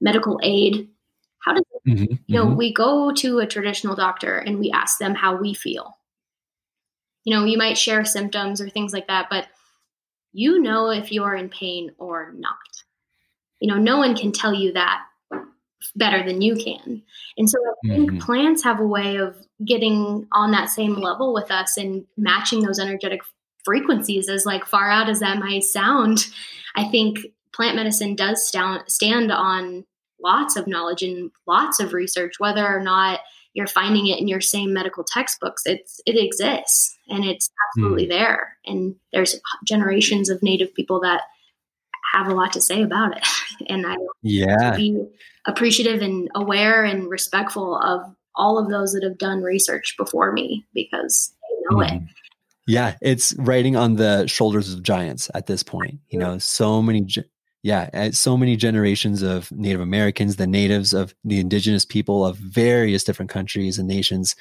medical aid, how does it, we go to a traditional doctor and we ask them how we feel. You know, you might share symptoms or things like that, but you know if you're in pain or not. You know, no one can tell you that better than you can. And so I think plants have a way of getting on that same level with us and matching those energetic frequencies, as like far out as that might sound. I think plant medicine does stand on lots of knowledge and lots of research, whether or not you're finding it in your same medical textbooks. It exists, and it's absolutely there. And there's generations of native people that have a lot to say about it. And I want to be appreciative and aware and respectful of all of those that have done research before me, because they know it. Yeah. It's riding on the shoulders of giants at this point. You know, so many generations of Native Americans, the natives of the indigenous people of various different countries and nations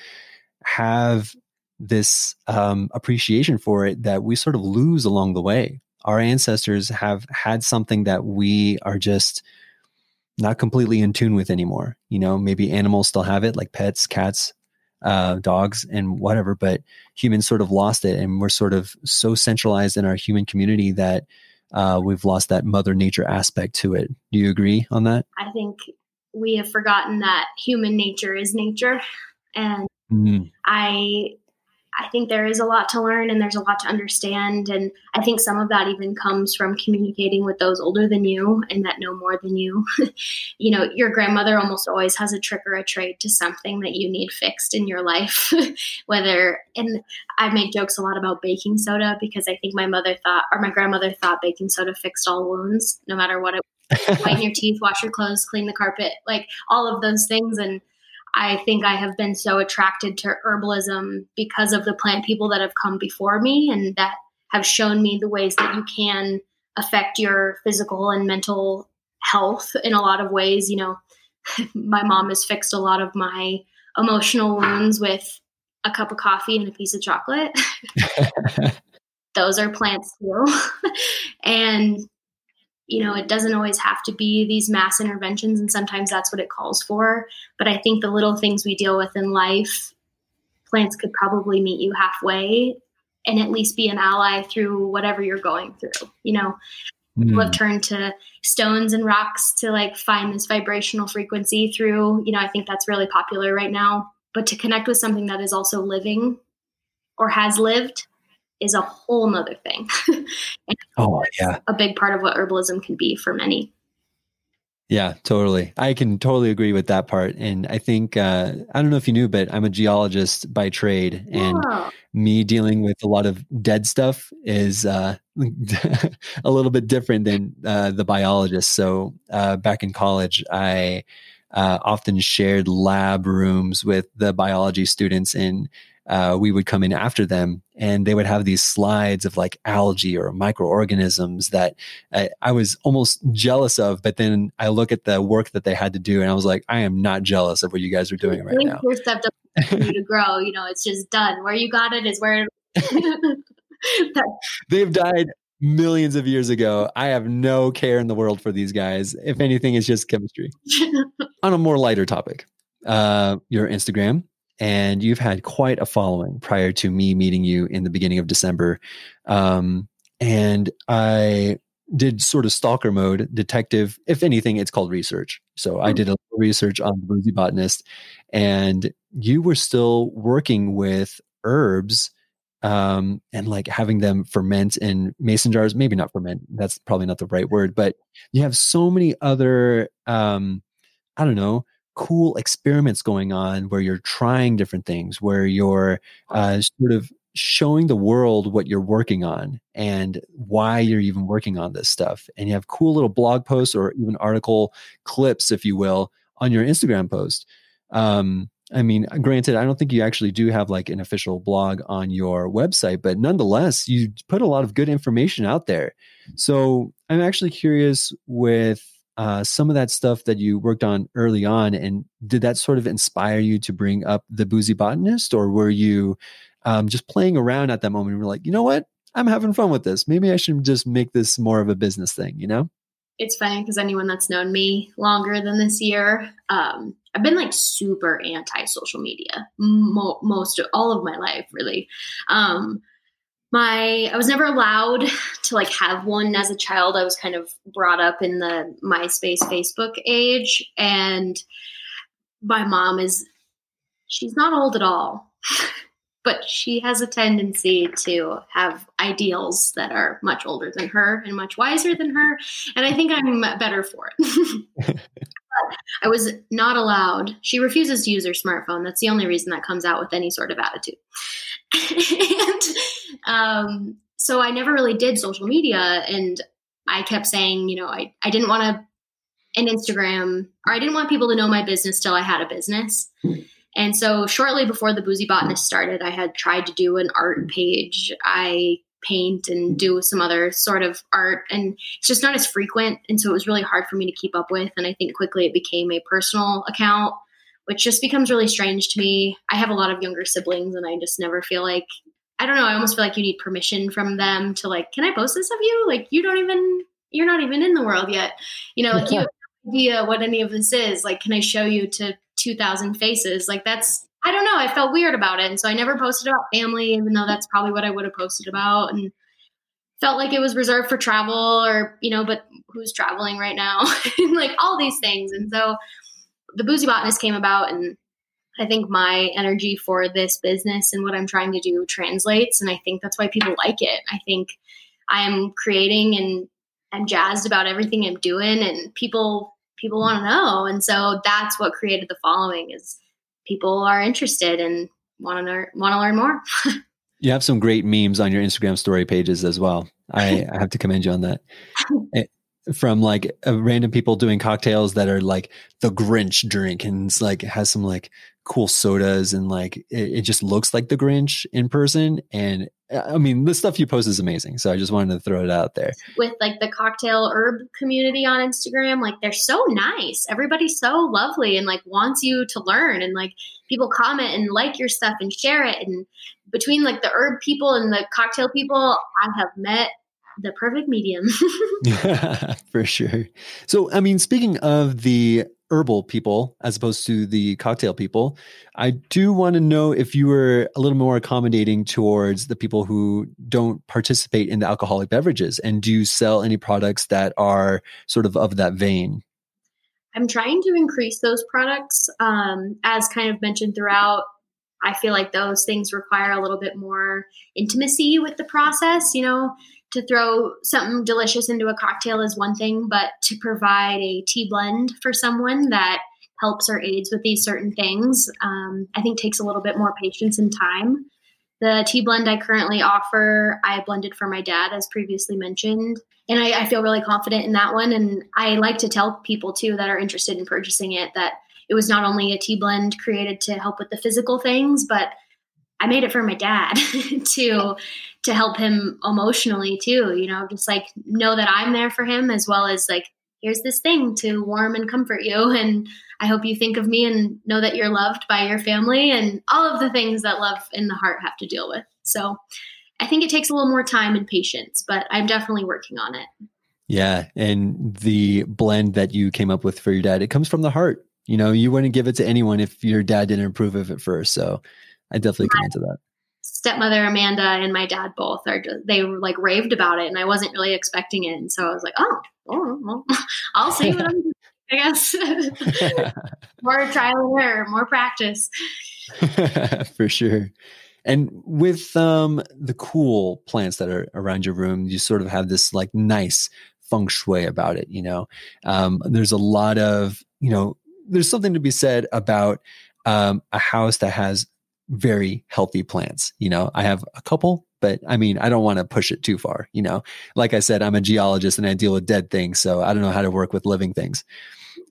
have this appreciation for it that we sort of lose along the way. Our ancestors have had something that we are just not completely in tune with anymore. You know, maybe animals still have it, like pets, cats, dogs, and whatever, but humans sort of lost it. And we're sort of so centralized in our human community that we've lost that mother nature aspect to it. Do you agree on that? I think we have forgotten that human nature is nature. And I think there is a lot to learn, and there's a lot to understand. And I think some of that even comes from communicating with those older than you and that know more than you. You know, your grandmother almost always has a trick or a trade to something that you need fixed in your life, and I make jokes a lot about baking soda, because I think my grandmother thought baking soda fixed all wounds, no matter what it was. Whiten your teeth, wash your clothes, clean the carpet, like all of those things. And I think I have been so attracted to herbalism because of the plant people that have come before me and that have shown me the ways that you can affect your physical and mental health in a lot of ways. You know, my mom has fixed a lot of my emotional wounds with a cup of coffee and a piece of chocolate. Those are plants too. And you know, it doesn't always have to be these mass interventions, and sometimes that's what it calls for. But I think the little things we deal with in life, plants could probably meet you halfway and at least be an ally through whatever you're going through. You know, people have turned to stones and rocks to like find this vibrational frequency through, you know, I think that's really popular right now. But to connect with something that is also living or has lived is a whole nother thing. A big part of what herbalism can be for many. Yeah, totally. I can totally agree with that part. And I think, I don't know if you knew, but I'm a geologist by trade, and me dealing with a lot of dead stuff is a little bit different than the biologist. So back in college, I often shared lab rooms with the biology students, and we would come in after them, and they would have these slides of like algae or microorganisms that I was almost jealous of. But then I look at the work that they had to do, and I was like, I am not jealous of what you guys are doing right now. Your stuff doesn't continue to grow. You know, it's just done. Where you got it is where they've died millions of years ago. I have no care in the world for these guys. If anything, it's just chemistry. On a more lighter topic, your Instagram. And you've had quite a following prior to me meeting you in the beginning of December. And I did sort of stalker mode, detective. If anything, it's called research. So I did a little research on The Boozy Botanist, and you were still working with herbs and like having them ferment in mason jars. Maybe not ferment. That's probably not the right word. But you have so many other, I don't know, cool experiments going on where you're trying different things, where you're sort of showing the world what you're working on and why you're even working on this stuff. And you have cool little blog posts or even article clips, if you will, on your Instagram post. I mean, granted, I don't think you actually do have like an official blog on your website, but nonetheless, you put a lot of good information out there. So I'm actually curious with some of that stuff that you worked on early on, and did that sort of inspire you to bring up The Boozy Botanist, or were you just playing around at that moment and were like, you know what, I'm having fun with this. Maybe I should just make this more of a business thing, you know? It's funny because anyone that's known me longer than this year, I've been like super anti-social media most of all of my life, really. I was never allowed to like have one as a child. I was kind of brought up in the MySpace, Facebook age. And my mom she's not old at all, but she has a tendency to have ideals that are much older than her and much wiser than her. And I think I'm better for it. I was not allowed. She refuses to use her smartphone. That's the only reason that comes out with any sort of attitude. And so I never really did social media, and I kept saying, you know, I didn't want an Instagram, or I didn't want people to know my business till I had a business. And so shortly before The Boozy Botanist started, I had tried to do an art page. I paint and do some other sort of art, and it's just not as frequent. And so it was really hard for me to keep up with. And I think quickly it became a personal account, which just becomes really strange to me. I have a lot of younger siblings, and I just never feel like, I don't know, I almost feel like you need permission from them to like, can I post this of you? Like, you're not even in the world yet. You know, like, you have no idea what any of this is. Like, can I show you to 2,000 faces? Like, that's, I don't know. I felt weird about it. And so I never posted about family, even though that's probably what I would have posted about, and felt like it was reserved for travel, or, you know, but who's traveling right now? And like all these things. And so The Boozy Botanist came about, and I think my energy for this business and what I'm trying to do translates. And I think that's why people like it. I think I am creating, and I'm jazzed about everything I'm doing, and people want to know. And so that's what created the following, is people are interested and want to learn more. You have some great memes on your Instagram story pages as well. I have to commend you on that. From like random people doing cocktails that are like the Grinch drink, and it's like, it has some like cool sodas, and like it just looks like the Grinch in person. And I mean, the stuff you post is amazing. So I just wanted to throw it out there. With like the cocktail herb community on Instagram, like they're so nice. Everybody's so lovely and like wants you to learn, and like people comment and like your stuff and share it. And between like the herb people and the cocktail people, I have met the perfect medium. For sure. So, I mean, speaking of the herbal people as opposed to the cocktail people, I do want to know if you were a little more accommodating towards the people who don't participate in the alcoholic beverages, and do you sell any products that are sort of that vein? I'm trying to increase those products. As kind of mentioned throughout, I feel like those things require a little bit more intimacy with the process, you know. To throw something delicious into a cocktail is one thing, but to provide a tea blend for someone that helps or aids with these certain things, I think takes a little bit more patience and time. The tea blend I currently offer, I blended for my dad, as previously mentioned. And I feel really confident in that one. And I like to tell people too that are interested in purchasing it that it was not only a tea blend created to help with the physical things, but I made it for my dad to help him emotionally too, you know, just like know that I'm there for him, as well as like, here's this thing to warm and comfort you. And I hope you think of me and know that you're loved by your family and all of the things that love in the heart have to deal with. So I think it takes a little more time and patience, but I'm definitely working on it. Yeah. And the blend that you came up with for your dad, it comes from the heart. You know, you wouldn't give it to anyone if your dad didn't approve of it first. So I definitely come into that. Stepmother Amanda and my dad both are just, they like raved about it and I wasn't really expecting it. And so I was like, oh, I'll see what I'm doing, I guess. More trial and error, more practice. For sure. And with the cool plants that are around your room, you sort of have this like nice feng shui about it, you know. There's a lot of, you know, there's something to be said about a house that has very healthy plants. You know, I have a couple, but I mean, I don't want to push it too far. You know, like I said, I'm a geologist and I deal with dead things. So I don't know how to work with living things.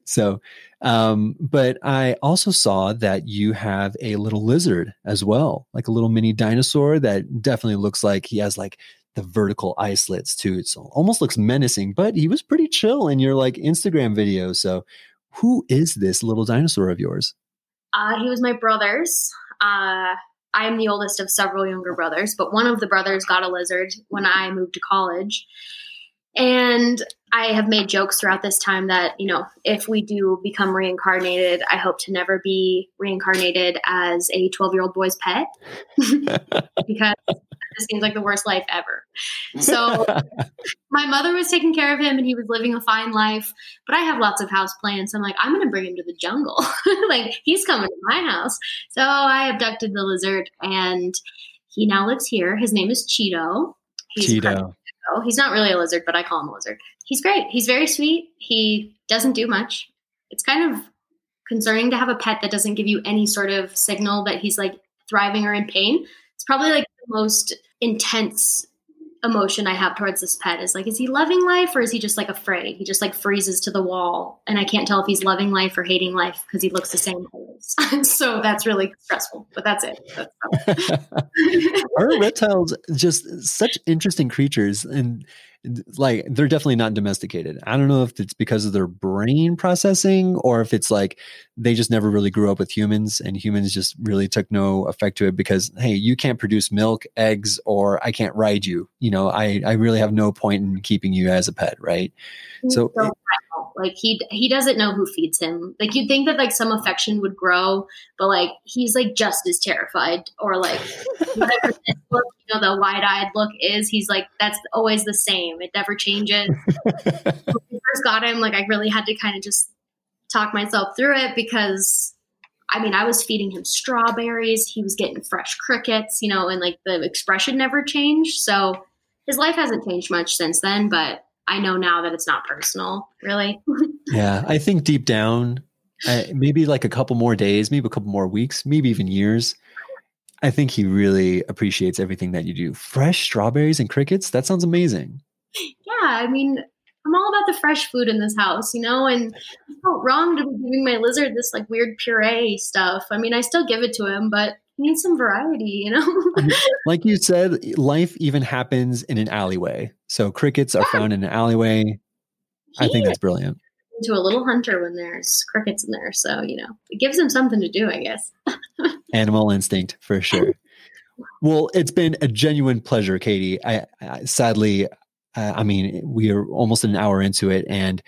So, but I also saw that you have a little lizard as well, like a little mini dinosaur that definitely looks like he has like the vertical eye slits too. It almost looks menacing, but he was pretty chill in your like Instagram video. So who is this little dinosaur of yours? He was my brother's. I'm the oldest of several younger brothers, but one of the brothers got a lizard when I moved to college. And I have made jokes throughout this time that, you know, if we do become reincarnated, I hope to never be reincarnated as a 12-year-old boy's pet because it seems like the worst life ever. So my mother was taking care of him and he was living a fine life, but I have lots of house plants. I'm like, I'm going to bring him to the jungle. Like he's coming to my house. So I abducted the lizard and he now lives here. His name is Cheeto. He's not really a lizard, but I call him a lizard. He's great. He's very sweet. He doesn't do much. It's kind of concerning to have a pet that doesn't give you any sort of signal that he's like thriving or in pain. It's probably like the most intense emotion I have towards this pet is like, is he loving life or is he just like afraid? He just like freezes to the wall. And I can't tell if he's loving life or hating life because he looks the same always. So that's really stressful, but that's it. Our reptiles just such interesting creatures and like, they're definitely not domesticated. I don't know if it's because of their brain processing or if it's like, they just never really grew up with humans and humans just really took no effect to it because, hey, you can't produce milk, eggs, or I can't ride you. You know, I really have no point in keeping you as a pet. Right. So like he doesn't know who feeds him. Like you'd think that like some affection would grow, but like, he's like just as terrified or like whatever this look, you know, the wide-eyed look is, he's like, that's always the same. It never changes. When we first got him, like I really had to kind of just talk myself through it because I mean, I was feeding him strawberries. He was getting fresh crickets, you know, and like the expression never changed. So his life hasn't changed much since then, but I know now that it's not personal, really. Yeah. I think deep down, maybe like a couple more days, maybe a couple more weeks, maybe even years. I think he really appreciates everything that you do. Fresh strawberries and crickets. That sounds amazing. Yeah. I mean, I'm all about the fresh food in this house, you know, and I felt wrong to be giving my lizard this like weird puree stuff. I mean, I still give it to him, but he needs some variety, you know? Like you said, life even happens in an alleyway. So crickets are found in an alleyway. I think that's brilliant. To a little hunter when there's crickets in there. So, you know, it gives him something to do, I guess. Animal instinct for sure. Well, it's been a genuine pleasure, Katie. Sadly, we are almost an hour into it and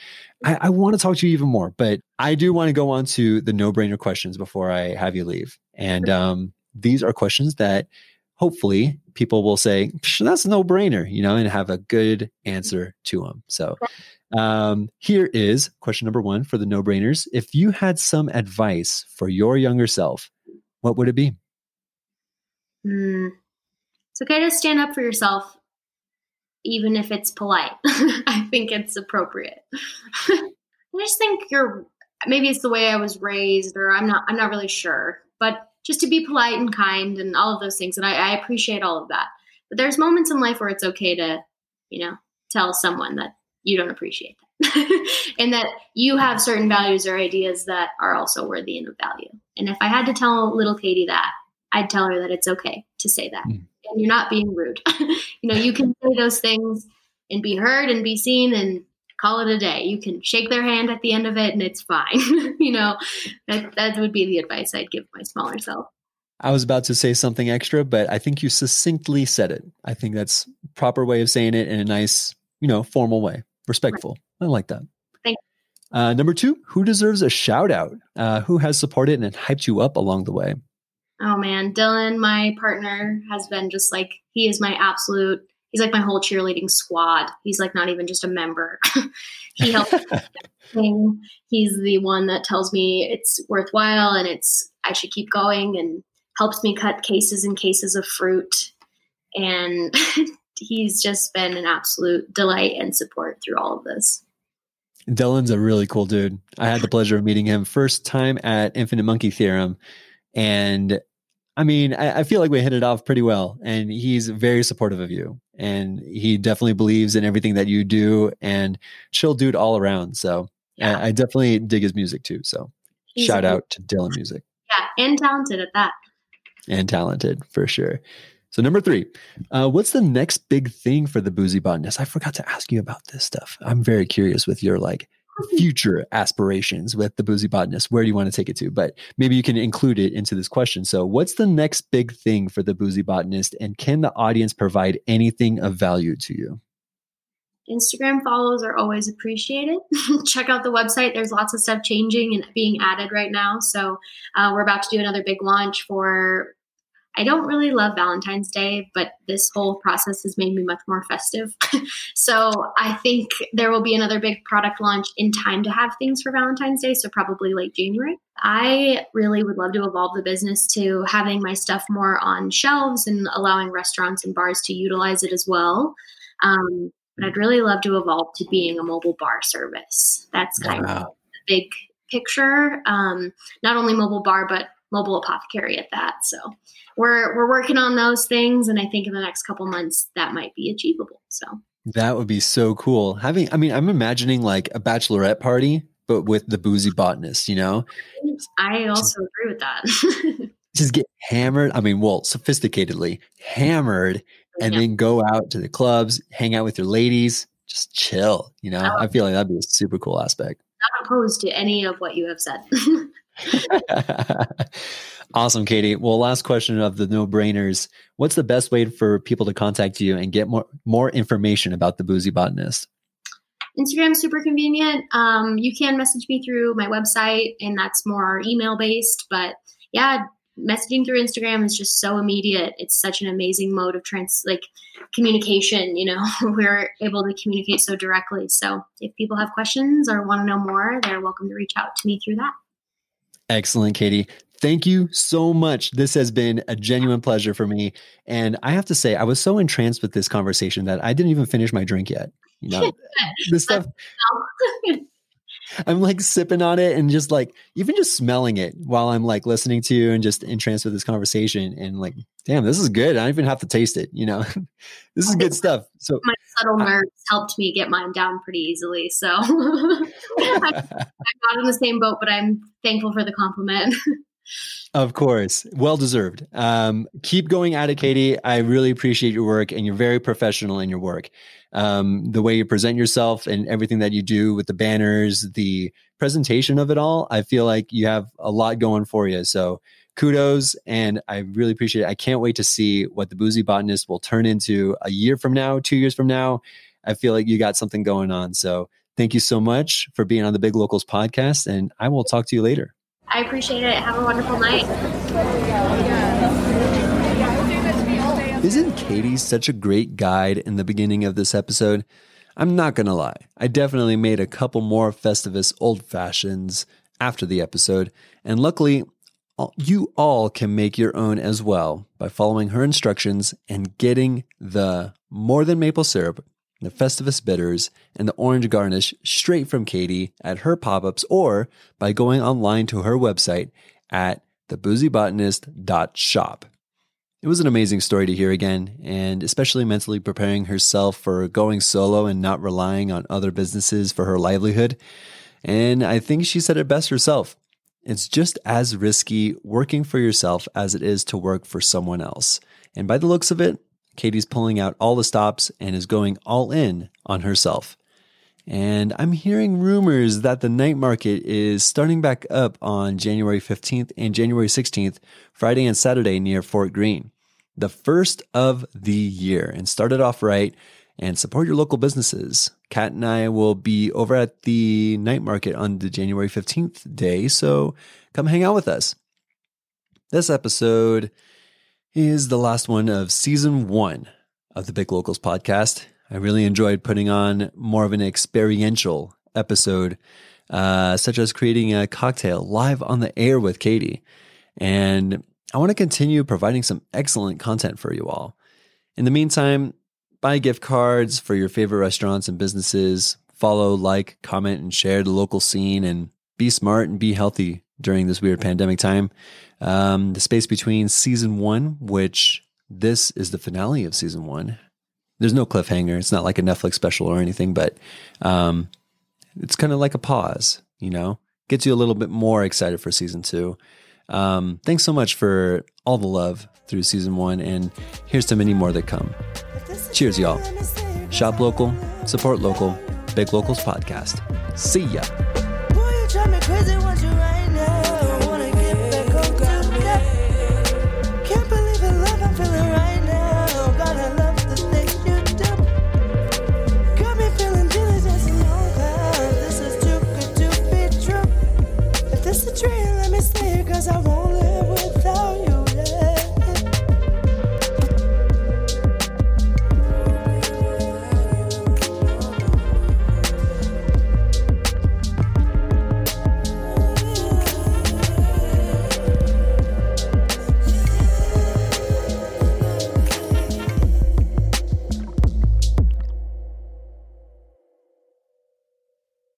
I want to talk to you even more, but I do want to go on to the no-brainer questions before I have you leave. And these are questions that hopefully people will say, that's a no-brainer, you know, and have a good answer to them. So here is question number one for the no-brainers. If you had some advice for your younger self, what would it be? It's okay to stand up for yourself, even if it's polite. I think it's appropriate. I just think maybe it's the way I was raised or I'm not really sure, but just to be polite and kind and all of those things. And I appreciate all of that, but there's moments in life where it's okay to, you know, tell someone that you don't appreciate that and that you have certain values or ideas that are also worthy and of value. And if I had to tell little Katie that, I'd tell her that it's okay to say that. Mm. And you're not being rude. You can say those things and be heard and be seen and call it a day. You can shake their hand at the end of it and it's fine. That would be the advice I'd give my smaller self. I was about to say something extra, but I think you succinctly said it. I think that's a proper way of saying it in a nice, formal way. Respectful. Right. I like that. Thank you. Number two, who deserves a shout out? Who has supported and hyped you up along the way? Oh man, Dylan, my partner, has been just like, he is my absolute, he's like my whole cheerleading squad. He's like not even just a member. He helps me with everything. He's the one that tells me it's worthwhile and I should keep going, and helps me cut cases and cases of fruit. And he's just been an absolute delight and support through all of this. Dylan's a really cool dude. I had the pleasure of meeting him first time at Infinite Monkey Theorem. And I mean, I feel like we hit it off pretty well, and he's very supportive of you, and he definitely believes in everything that you do, and chill dude all around. So yeah. I definitely dig his music too. So he's shout out to Dylan Music. Yeah. And talented at that. And talented for sure. So number three, what's the next big thing for the Boozy Botanist? I forgot to ask you about this stuff. I'm very curious with your future aspirations with the Boozy Botanist. Where do you want to take it to? But maybe you can include it into this question. So what's the next big thing for the Boozy Botanist, and can the audience provide anything of value to you? Instagram follows are always appreciated. Check out the website. There's lots of stuff changing and being added right now. So we're about to do another big launch for, I don't really love Valentine's Day, but this whole process has made me much more festive. So I think there will be another big product launch in time to have things for Valentine's Day. So probably late January. I really would love to evolve the business to having my stuff more on shelves and allowing restaurants and bars to utilize it as well. But I'd really love to evolve to being a mobile bar service. That's kind of the big picture. Not only mobile bar, but mobile apothecary at that. So we're working on those things. And I think in the next couple months that might be achievable. So that would be so cool. I'm imagining like a bachelorette party, but with the Boozy Botanist, I also agree with that. Just get hammered. Sophisticatedly hammered, and then go out to the clubs, hang out with your ladies, just chill. I feel like that'd be a super cool aspect. Not opposed to any of what you have said. Awesome, Katie. Well, last question of the no-brainers. What's the best way for people to contact you and get more information about the Boozy Botanist? Instagram, super convenient. You can message me through my website, and that's more email-based. But yeah, messaging through Instagram is just so immediate. It's such an amazing mode of communication. We're able to communicate so directly. So if people have questions or want to know more, they're welcome to reach out to me through that. Excellent, Katie. Thank you so much. This has been a genuine pleasure for me. And I have to say, I was so entranced with this conversation that I didn't even finish my drink yet. This stuff, I'm sipping on it and just even just smelling it while I'm listening to you and just entranced with this conversation, and damn, this is good. I don't even have to taste it. This is good stuff. So my subtle nerves helped me get mine down pretty easily. So I'm not in the same boat, but I'm thankful for the compliment. Of course. Well deserved. Keep going at it, Katie. I really appreciate your work, and you're very professional in your work. The way you present yourself and everything that you do with the banners, the presentation of it all, I feel like you have a lot going for you. So kudos. And I really appreciate it. I can't wait to see what the Boozy Botanist will turn into a year from now, 2 years from now. I feel like you got something going on. So thank you so much for being on the Big Locals podcast, and I will talk to you later. I appreciate it. Have a wonderful night. Isn't Katie such a great guide in the beginning of this episode? I'm not going to lie. I definitely made a couple more Festivus old fashions after the episode. And luckily, you all can make your own as well by following her instructions and getting the more than maple syrup, the Festivus bitters, and the orange garnish straight from Katie at her pop-ups, or by going online to her website at theboozybotanist.shop. It was an amazing story to hear again, and especially mentally preparing herself for going solo and not relying on other businesses for her livelihood. And I think she said it best herself. It's just as risky working for yourself as it is to work for someone else. And by the looks of it, Katie's pulling out all the stops and is going all in on herself. And I'm hearing rumors that the night market is starting back up on January 15th and January 16th, Friday and Saturday near Fort Green, the first of the year. And start it off right and support your local businesses. Kat and I will be over at the night market on the January 15th day, so come hang out with us. This episode is the last one of season one of the Big Locals podcast. I really enjoyed putting on more of an experiential episode, such as creating a cocktail live on the air with Katie. And I want to continue providing some excellent content for you all. In the meantime, buy gift cards for your favorite restaurants and businesses, follow, like, comment, and share the local scene, and be smart and be healthy during this weird pandemic time. The space between season one, which this is the finale of season one. There's no cliffhanger. It's not like a Netflix special or anything, but it's kind of like a pause, you know, gets you a little bit more excited for season two. Thanks so much for all the love through season one, and here's to many more that come. Cheers, y'all. Shop local, support local, Big Locals podcast. See ya.